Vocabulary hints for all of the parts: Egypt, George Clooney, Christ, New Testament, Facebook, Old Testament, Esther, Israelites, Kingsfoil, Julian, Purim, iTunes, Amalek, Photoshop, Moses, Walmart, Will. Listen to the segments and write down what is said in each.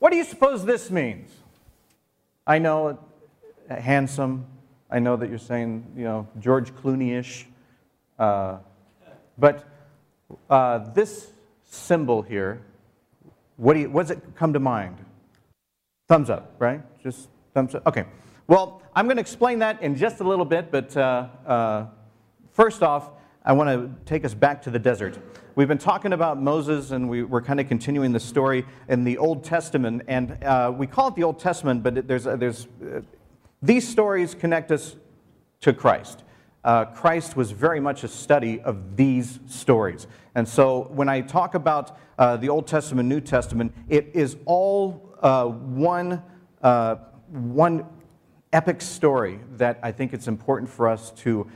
What do you suppose this means? I know, handsome. I know that you're saying, you know, George Clooney-ish. But this symbol here, what does it come to mind? Thumbs up, right? Just thumbs up. Okay. Well, I'm going to explain that in just a little bit, but first off, I want to take us back to the desert. We've been talking about Moses, and we're kind of continuing the story in the Old Testament, and we call it the Old Testament, but these stories connect us to Christ. Christ was very much a study of these stories. And so when I talk about the Old Testament, New Testament, it is all one epic story that I think it's important for us to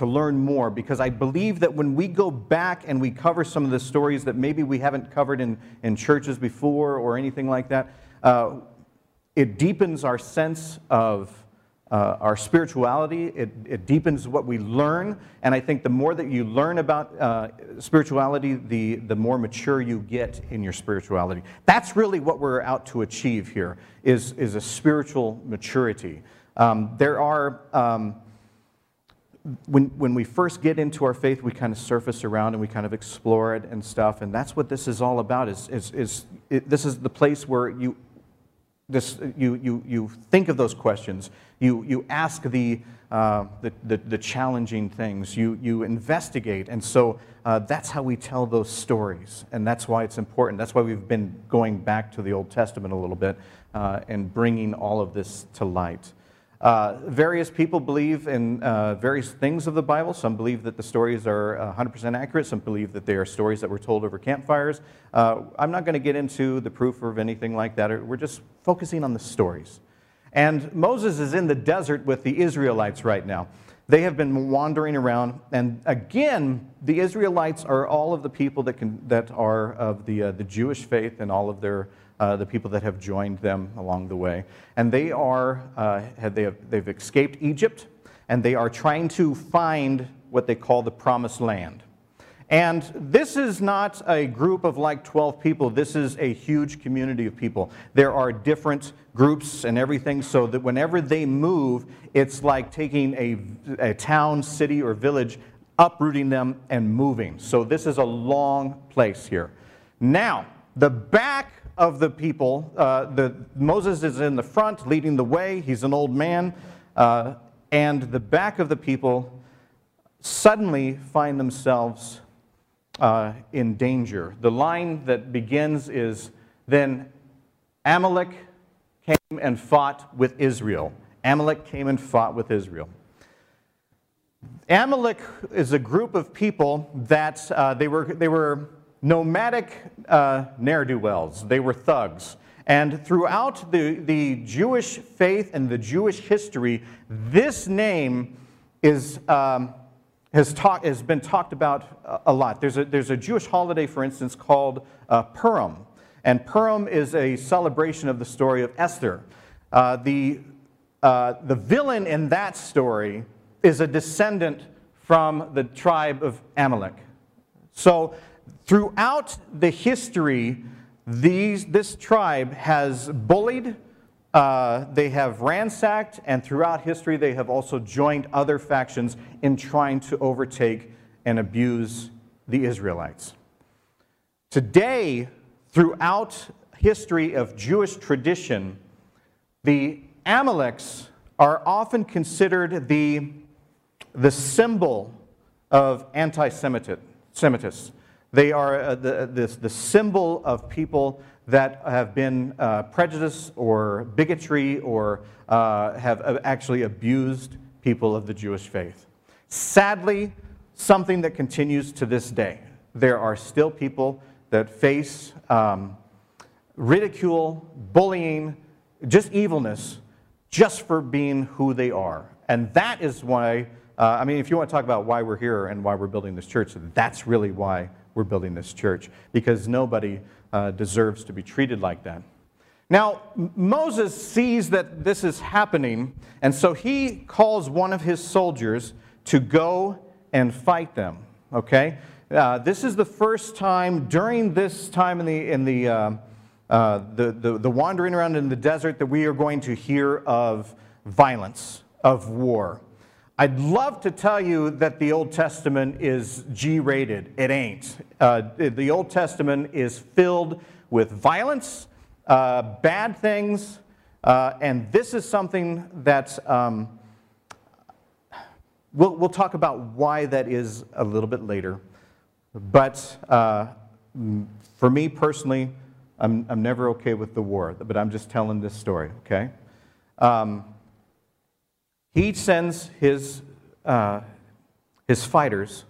learn more, because I believe that when we go back and we cover some of the stories that maybe we haven't covered in churches before or anything like that, it deepens our sense of our spirituality. It deepens what we learn, and I think the more that you learn about spirituality, the more mature you get in your spirituality. That's really what we're out to achieve here, is a spiritual maturity. When we first get into our faith, we kind of surface around and we kind of explore it and stuff, and that's what this is all about. This is the place where you think of those questions. You ask the challenging things. You investigate, and so that's how we tell those stories, and that's why it's important. That's why we've been going back to the Old Testament a little bit and bringing all of this to light. Various people believe in various things of the Bible. Some believe that the stories are 100% accurate. Some believe that they are stories that were told over campfires. I'm not going to get into the proof of anything like that. We're just focusing on the stories. And Moses is in the desert with the Israelites right now. They have been wandering around, and again, the Israelites are all of the people that are of the Jewish faith, and all of the people that have joined them along the way. And they are they've escaped Egypt, and they are trying to find what they call the Promised Land. And this is not a group of like 12 people. This is a huge community of people. There are different groups and everything, so that whenever they move, it's like taking a town, city, or village, uprooting them and moving. So this is a long place here. Now, the back of the people, Moses is in the front leading the way. He's an old man. And the back of the people suddenly find themselves in danger. The line that begins is, "Then Amalek came and fought with Israel." Amalek came and fought with Israel. Amalek is a group of people that they were nomadic ne'er-do-wells. They were thugs. And throughout the Jewish faith and the Jewish history, this name has been talked about a lot. There's a Jewish holiday, for instance, called Purim. And Purim is a celebration of the story of Esther. The villain in that story is a descendant from the tribe of Amalek. So throughout the history, this tribe has bullied, they have ransacked, and throughout history they have also joined other factions in trying to overtake and abuse the Israelites. Today, throughout history of Jewish tradition, the Amaleks are often considered the symbol of anti-Semites. They are the symbol of people that have been prejudiced or bigotry, or have actually abused people of the Jewish faith. Sadly, something that continues to this day. There are still people that face ridicule, bullying, just evilness, just for being who they are. And that is why, I mean, if you want to talk about why we're here and why we're building this church, that's really why we're building this church, because nobody deserves to be treated like that. Now, Moses sees that this is happening, and so he calls one of his soldiers to go and fight them, okay? This is the first time during this time in the the wandering around in the desert, that we are going to hear of violence, of war. I'd love to tell you that the Old Testament is G-rated. It ain't. The Old Testament is filled with violence, bad things, and this is something that's, we'll talk about why that is a little bit later. But for me personally, I'm never okay with the war, but I'm just telling this story, okay? He sends his fighters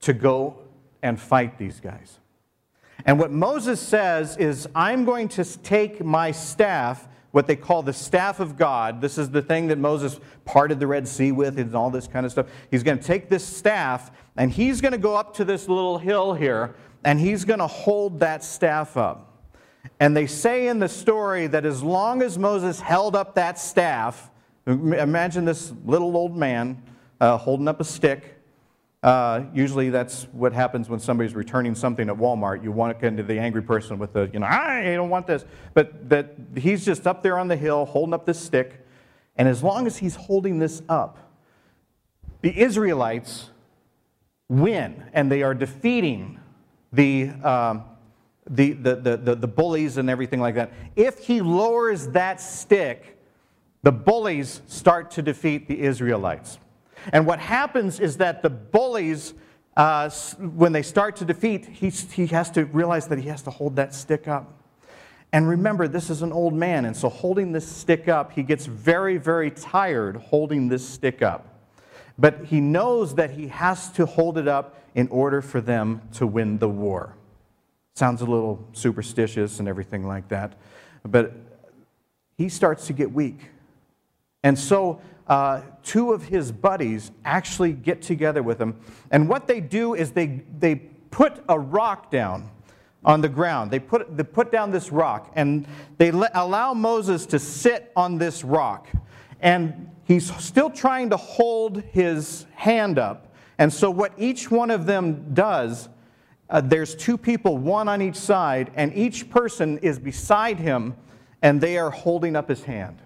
to go and fight these guys. And what Moses says is, I'm going to take my staff, what they call the staff of God. This is the thing that Moses parted the Red Sea with and all this kind of stuff. He's going to take this staff, and he's going to go up to this little hill here, and he's going to hold that staff up. And they say in the story that as long as Moses held up that staff, imagine this little old man holding up a stick. Usually that's what happens when somebody's returning something at Walmart. You walk into the angry person with the, you know, I don't want this. But that he's just up there on the hill holding up this stick. And as long as he's holding this up, the Israelites win, and they are defeating the bullies and everything like that. If he lowers that stick, the bullies start to defeat the Israelites. And what happens is that the bullies, when they start to defeat, he has to realize that he has to hold that stick up. And remember, this is an old man, and so holding this stick up, he gets very, very tired holding this stick up. But he knows that he has to hold it up in order for them to win the war. Sounds a little superstitious and everything like that, but he starts to get weak. And so two of his buddies actually get together with him. And what they do is they put a rock down on the ground. They put down this rock, and they allow Moses to sit on this rock. And he's still trying to hold his hand up. And so what each one of them does, there's two people, one on each side, and each person is beside him, and they are holding up his hand.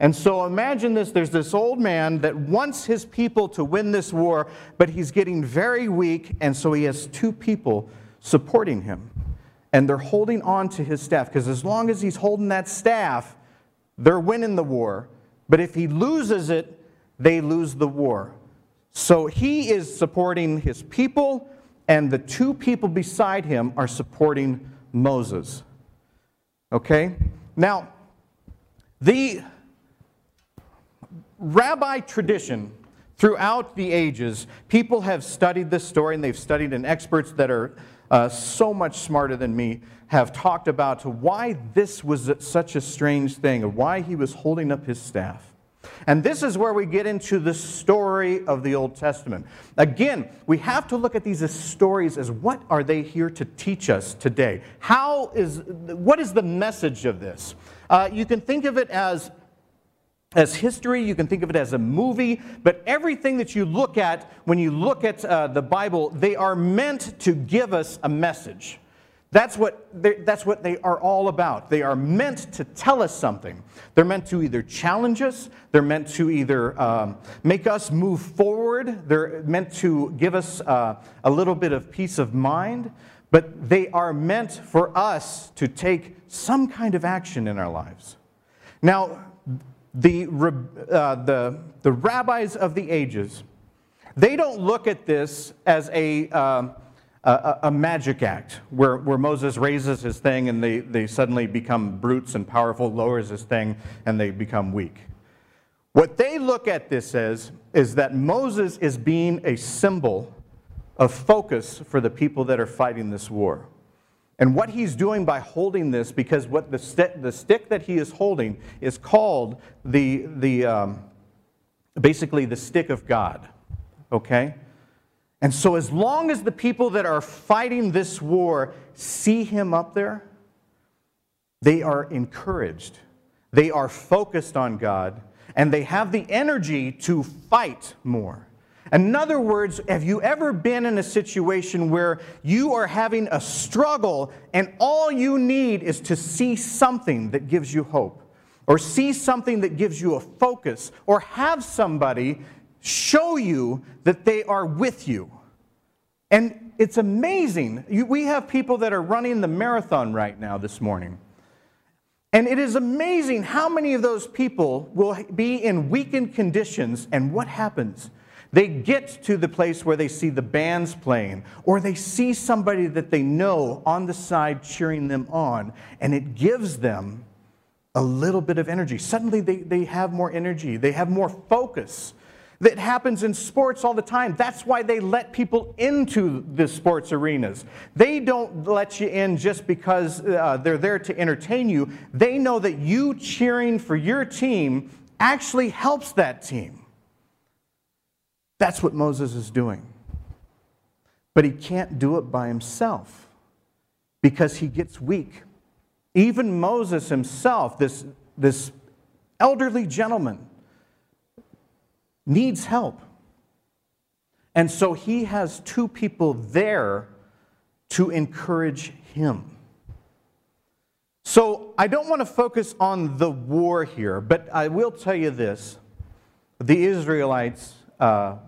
And so imagine this, there's this old man that wants his people to win this war, but he's getting very weak, and so he has two people supporting him. And they're holding on to his staff, because as long as he's holding that staff, they're winning the war. But if he loses it, they lose the war. So he is supporting his people, and the two people beside him are supporting Moses. Okay? Now, the Rabbi tradition throughout the ages, people have studied this story, and they've studied, and experts that are so much smarter than me have talked about why this was such a strange thing, and why he was holding up his staff. And this is where we get into the story of the Old Testament. Again, we have to look at these as stories as, what are they here to teach us today? What is the message of this? You can think of it as history, you can think of it as a movie, but everything that you look at, when you look at the Bible, they are meant to give us a message. That's what they are all about. They are meant to tell us something. They're meant to either challenge us, they're meant to either make us move forward, they're meant to give us a little bit of peace of mind, but they are meant for us to take some kind of action in our lives. Now, the rabbis of the ages, they don't look at this as a magic act where Moses raises his thing and they suddenly become brutes and powerful, lowers his thing and they become weak. What they look at this as is that Moses is being a symbol of focus for the people that are fighting this war. And what he's doing by holding this, because what the stick that he is holding is called basically the stick of God, okay? And so as long as the people that are fighting this war see him up there, they are encouraged, they are focused on God, and they have the energy to fight more. In other words, have you ever been in a situation where you are having a struggle and all you need is to see something that gives you hope, or see something that gives you a focus, or have somebody show you that they are with you? And it's amazing. We have people that are running the marathon right now this morning. And it is amazing how many of those people will be in weakened conditions, and what happens? They get to the place where they see the bands playing, or they see somebody that they know on the side cheering them on, and it gives them a little bit of energy. Suddenly they have more energy. They have more focus. That happens in sports all the time. That's why they let people into the sports arenas. They don't let you in just because they're there to entertain you. They know that you cheering for your team actually helps that team. That's what Moses is doing. But he can't do it by himself because he gets weak. Even Moses himself, this elderly gentleman, needs help. And so he has two people there to encourage him. So I don't want to focus on the war here, but I will tell you this. The Israelites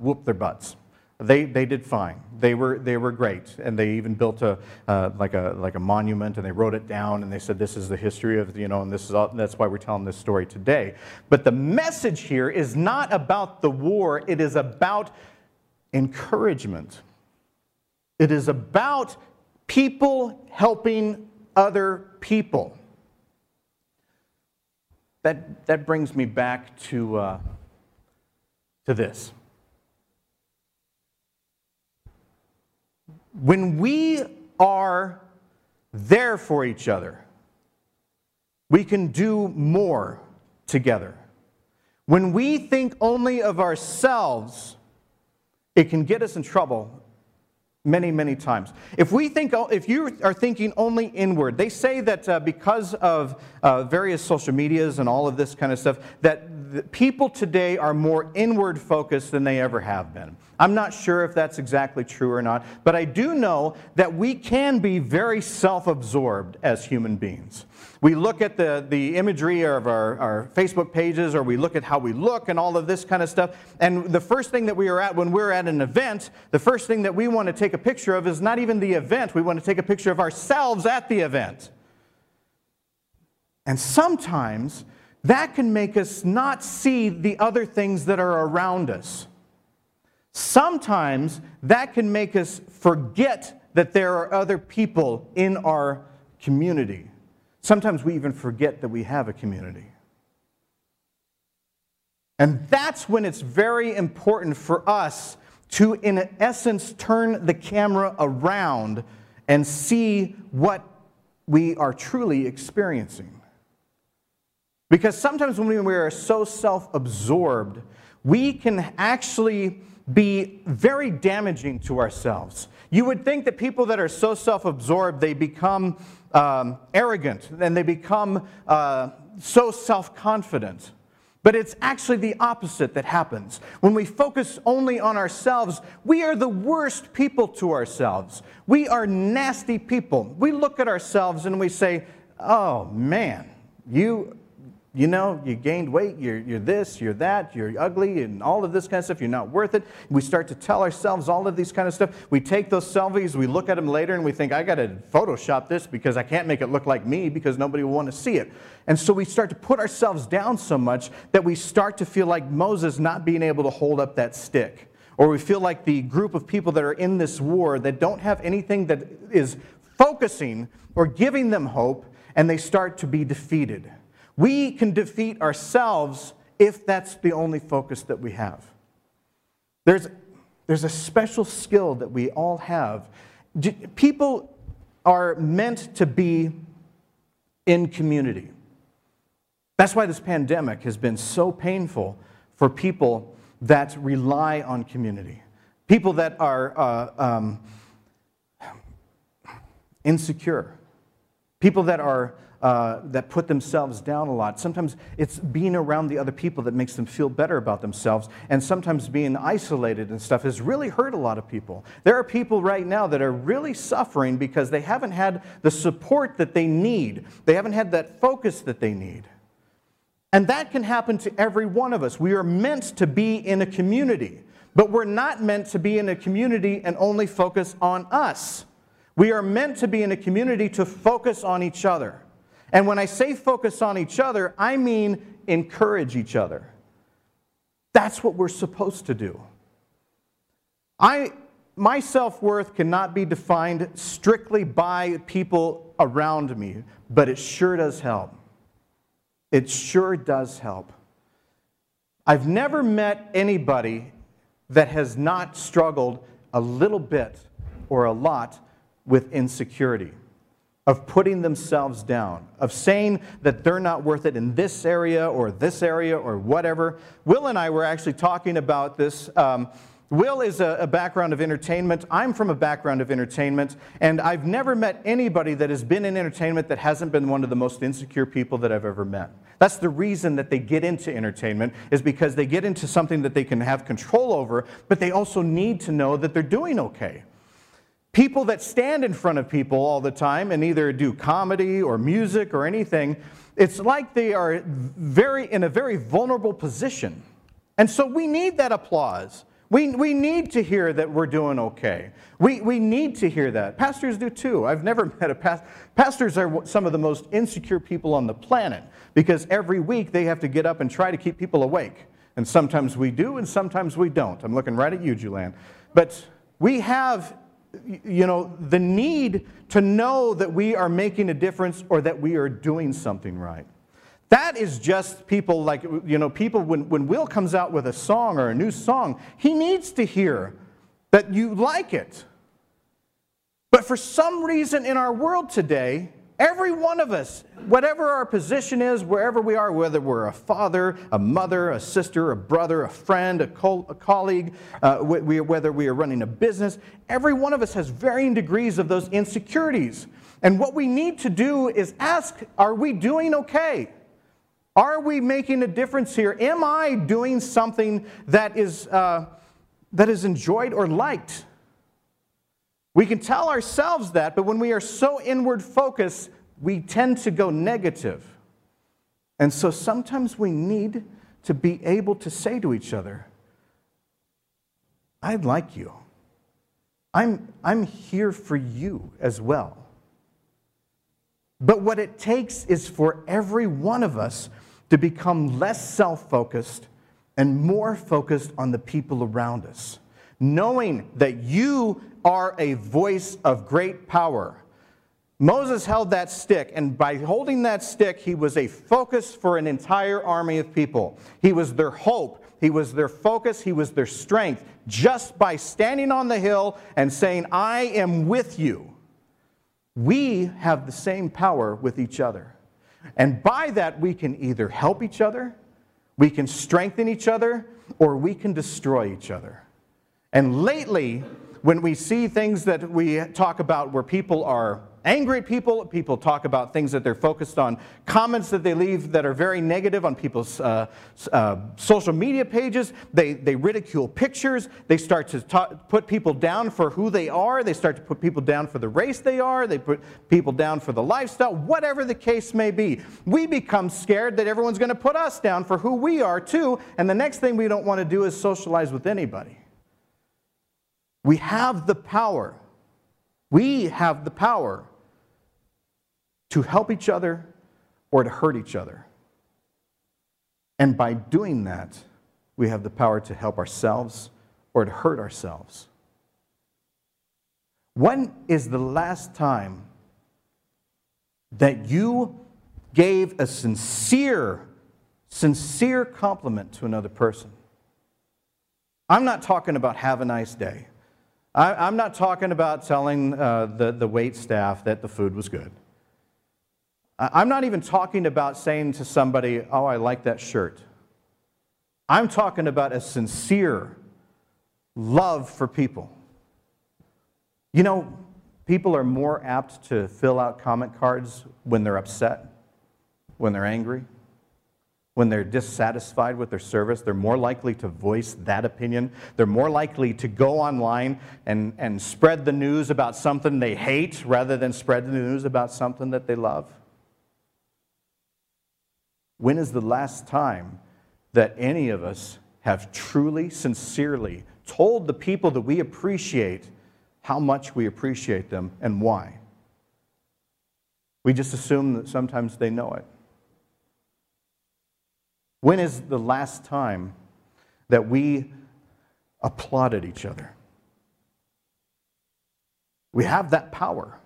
whooped their butts. They did fine. They were great, and they even built a like a monument, and they wrote it down, and they said this is the history of, you know, and this is all, that's why we're telling this story today. But the message here is not about the war. It is about encouragement. It is about people helping other people. That brings me back to this. When we are there for each other, we can do more together. When we think only of ourselves, it can get us in trouble many, many times. If you are thinking only inward, they say that because of various social medias and all of this kind of stuff, that the people today are more inward focused than they ever have been. I'm not sure if that's exactly true or not, but I do know that we can be very self-absorbed as human beings. We look at the imagery of our Facebook pages, or we look at how we look and all of this kind of stuff, and the first thing that we are at when we're at an event, the first thing that we want to take a picture of is not even the event. We want to take a picture of ourselves at the event. And sometimes that can make us not see the other things that are around us. Sometimes that can make us forget that there are other people in our community. Sometimes we even forget that we have a community. And that's when it's very important for us to, in essence, turn the camera around and see what we are truly experiencing. Because sometimes when we are so self-absorbed, we can actually be very damaging to ourselves. You would think that people that are so self-absorbed, they become arrogant, and they become so self-confident. But it's actually the opposite that happens. When we focus only on ourselves, we are the worst people to ourselves. We are nasty people. We look at ourselves and we say, oh man, you know, you gained weight, you're this, you're that, you're ugly, and all of this kind of stuff, you're not worth it. We start to tell ourselves all of these kind of stuff. We take those selfies, we look at them later, and we think, I gotta Photoshop this because I can't make it look like me because nobody will want to see it. And so we start to put ourselves down so much that we start to feel like Moses not being able to hold up that stick. Or we feel like the group of people that are in this war that don't have anything that is focusing or giving them hope, and they start to be defeated. We can defeat ourselves if that's the only focus that we have. There's a special skill that we all have. People are meant to be in community. That's why this pandemic has been so painful for people that rely on community. People that are insecure. People that are that put themselves down a lot. Sometimes it's being around the other people that makes them feel better about themselves, and sometimes being isolated and stuff has really hurt a lot of people. There are people right now that are really suffering because they haven't had the support that they need. They haven't had that focus that they need. And that can happen to every one of us. We are meant to be in a community, but we're not meant to be in a community and only focus on us. We are meant to be in a community to focus on each other. And when I say focus on each other, I mean encourage each other. That's what we're supposed to do. My self-worth cannot be defined strictly by people around me, but it sure does help. It sure does help. I've never met anybody that has not struggled a little bit or a lot with insecurity, of putting themselves down, of saying that they're not worth it in this area or whatever. Will and I were actually talking about this. Will is a background of entertainment. I'm from a background of entertainment, and I've never met anybody that has been in entertainment that hasn't been one of the most insecure people that I've ever met. That's the reason that they get into entertainment, is because they get into something that they can have control over, but they also need to know that they're doing okay. People that stand in front of people all the time and either do comedy or music or anything, it's like they are in a very vulnerable position. And so we need that applause. We need to hear that we're doing okay. We need to hear that. Pastors do too. I've never met a pastor. Pastors are some of the most insecure people on the planet because every week they have to get up and try to keep people awake. And sometimes we do and sometimes we don't. I'm looking right at you, Julian. But we have, you know, the need to know that we are making a difference or that we are doing something right. That is just people like, you know, people when Will comes out with a song or a new song, he needs to hear that you like it. But for some reason in our world today, every one of us, whatever our position is, wherever we are, whether we're a father, a mother, a sister, a brother, a friend, a colleague, whether we are running a business, every one of us has varying degrees of those insecurities. And what we need to do is ask, are we doing okay? Are we making a difference here? Am I doing something that is enjoyed or liked? We can tell ourselves that, but when we are so inward focused, we tend to go negative. And so sometimes we need to be able to say to each other, I like you. I'm here for you as well. But what it takes is for every one of us to become less self-focused and more focused on the people around us, knowing that you are a voice of great power. Moses held that stick, and by holding that stick, he was a focus for an entire army of people. He was their hope. He was their focus. He was their strength, just by standing on the hill and saying, I am with you. We have the same power with each other. And by that, we can either help each other, we can strengthen each other, or we can destroy each other. And lately, when we see things that we talk about where people are angry at people, people talk about things that they're focused on, comments that they leave that are very negative on people's social media pages. They ridicule pictures. They start to put people down for who they are. They start to put people down for the race they are. They put people down for the lifestyle, whatever the case may be. We become scared that everyone's going to put us down for who we are too, and the next thing we don't want to do is socialize with anybody. We have the power. We have the power to help each other or to hurt each other. And by doing that, we have the power to help ourselves or to hurt ourselves. When is the last time that you gave a sincere compliment to another person? I'm not talking about have a nice day. I'm not talking about telling the wait staff that the food was good. I'm not even talking about saying to somebody, oh, I like that shirt. I'm talking about a sincere love for people. You know, people are more apt to fill out comment cards when they're upset when they're angry, when they're dissatisfied with their service, they're more likely to voice that opinion. They're more likely to go online and spread the news about something they hate rather than spread the news about something that they love. When is the last time that any of us have truly, sincerely told the people that we appreciate how much we appreciate them and why? We just assume that sometimes they know it. When is the last time that we applauded each other? We have that power.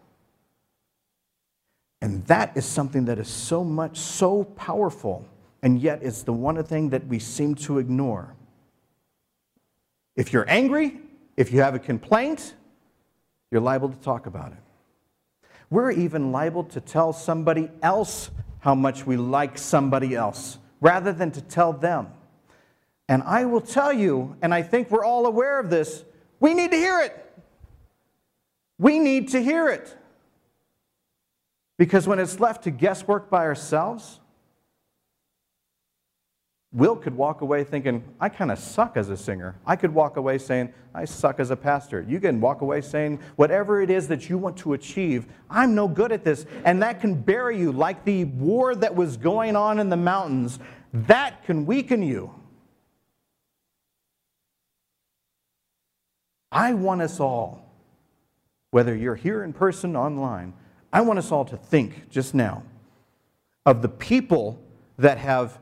And that is something that is so powerful, and yet it's the one thing that we seem to ignore. If you're angry, if you have a complaint, you're liable to talk about it. We're even liable to tell somebody else how much we like somebody else, rather than to tell them. And I will tell you, and I think we're all aware of this, we need to hear it. We need to hear it. Because when it's left to guesswork by ourselves, Will could walk away thinking, I kind of suck as a singer. I could walk away saying, I suck as a pastor. You can walk away saying, whatever it is that you want to achieve, I'm no good at this. And that can bury you like the war that was going on in the mountains. That can weaken you. I want us all, whether you're here in person, online, I want us all to think just now of the people that have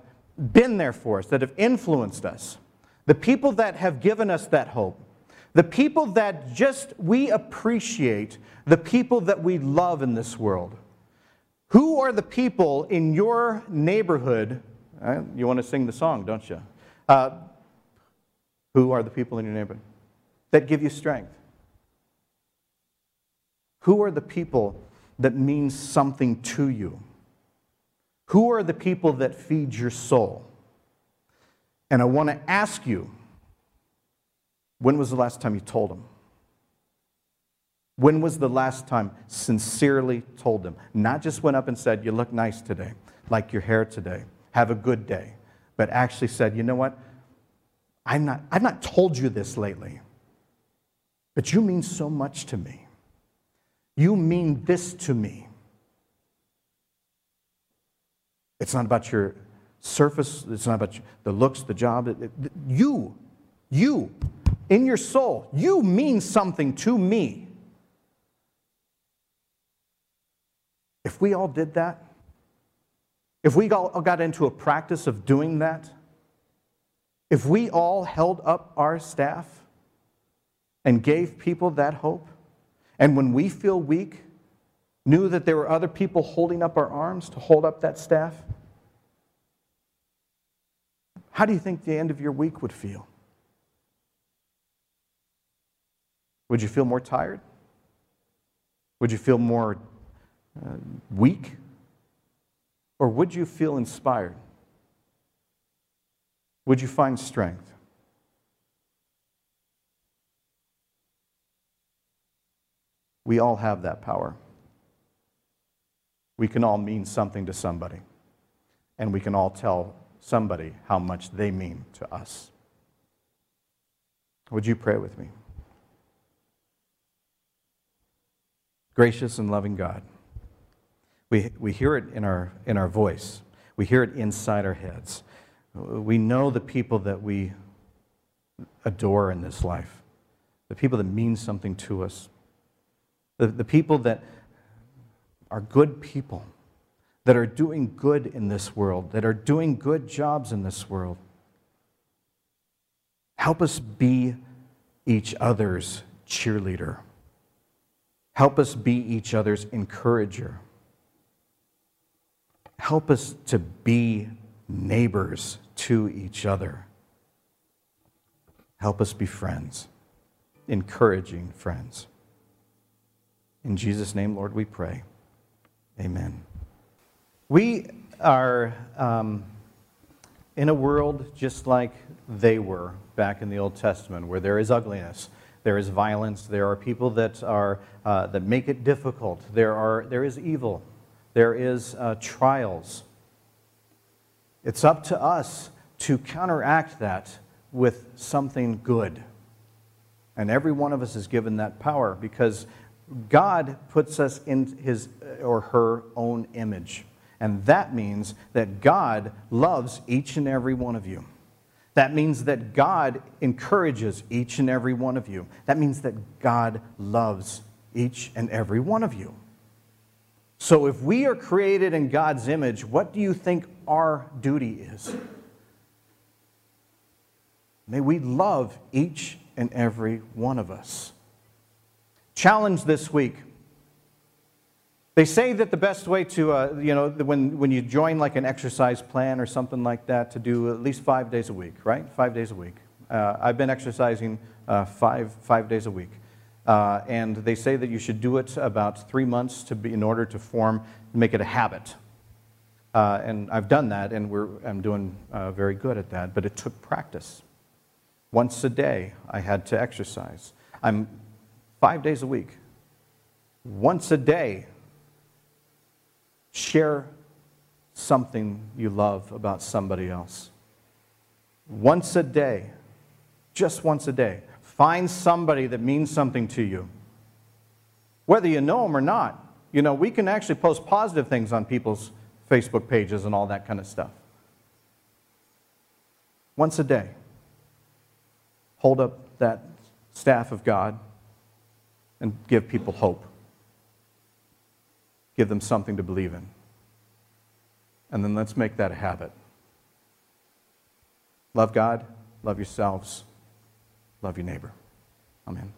been there for us, that have influenced us, the people that have given us that hope, the people that just we appreciate, the people that we love in this world. Who are the people in your neighborhood? You want to sing the song, don't you? Who are the people in your neighborhood that give you strength? Who are the people that mean something to you? Who are the people that feed your soul? And I want to ask you, when was the last time you told them? When was the last time sincerely told them? Not just went up and said, you look nice today, like your hair today, have a good day, but actually said, you know what? I've not told you this lately, but you mean so much to me. You mean this to me. It's not about your surface. It's not about the looks, the job. You, in your soul, you mean something to me. If we all did that, if we all got into a practice of doing that, if we all held up our staff and gave people that hope, and when we feel weak, knew that there were other people holding up our arms to hold up that staff? How do you think the end of your week would feel? Would you feel more tired? Would you feel more weak? Or would you feel inspired? Would you find strength? We all have that power. We can all mean something to somebody, and we can all tell somebody how much they mean to us. Would you pray with me? Gracious and loving God, we hear it in our voice. We hear it inside our heads. We know the people that we adore in this life, the people that mean something to us, the people that are good people, that are doing good in this world, that are doing good jobs in this world. Help us be each other's cheerleader. Help us be each other's encourager. Help us to be neighbors to each other. Help us be friends, encouraging friends. In Jesus' name, Lord, we pray. Amen. We are in a world just like they were back in the Old Testament, where there is ugliness, there is violence, there are people that are that make it difficult, there is evil, there is trials, It's up to us to counteract that with something good. And every one of us is given that power because God puts us in his or her own image. And that means that God loves each and every one of you. That means that God encourages each and every one of you. That means that God loves each and every one of you. So if we are created in God's image, what do you think our duty is? May we love each and every one of us. Challenge this week. They say that the best way to, when you join like an exercise plan or something like that, to do at least 5 days a week, right? 5 days a week. I've been exercising five days a week. And they say that you should do it about 3 months in order to make it a habit. And I've done that, and I'm doing very good at that, but it took practice. Once a day, I had to exercise. I'm 5 days a week. Once a day, share something you love about somebody else. Once a day, just once a day, find somebody that means something to you. Whether you know them or not, you know, we can actually post positive things on people's Facebook pages and all that kind of stuff. Once a day, hold up that staff of God and give people hope. Give them something to believe in. And then let's make that a habit. Love God, love yourselves, love your neighbor. Amen.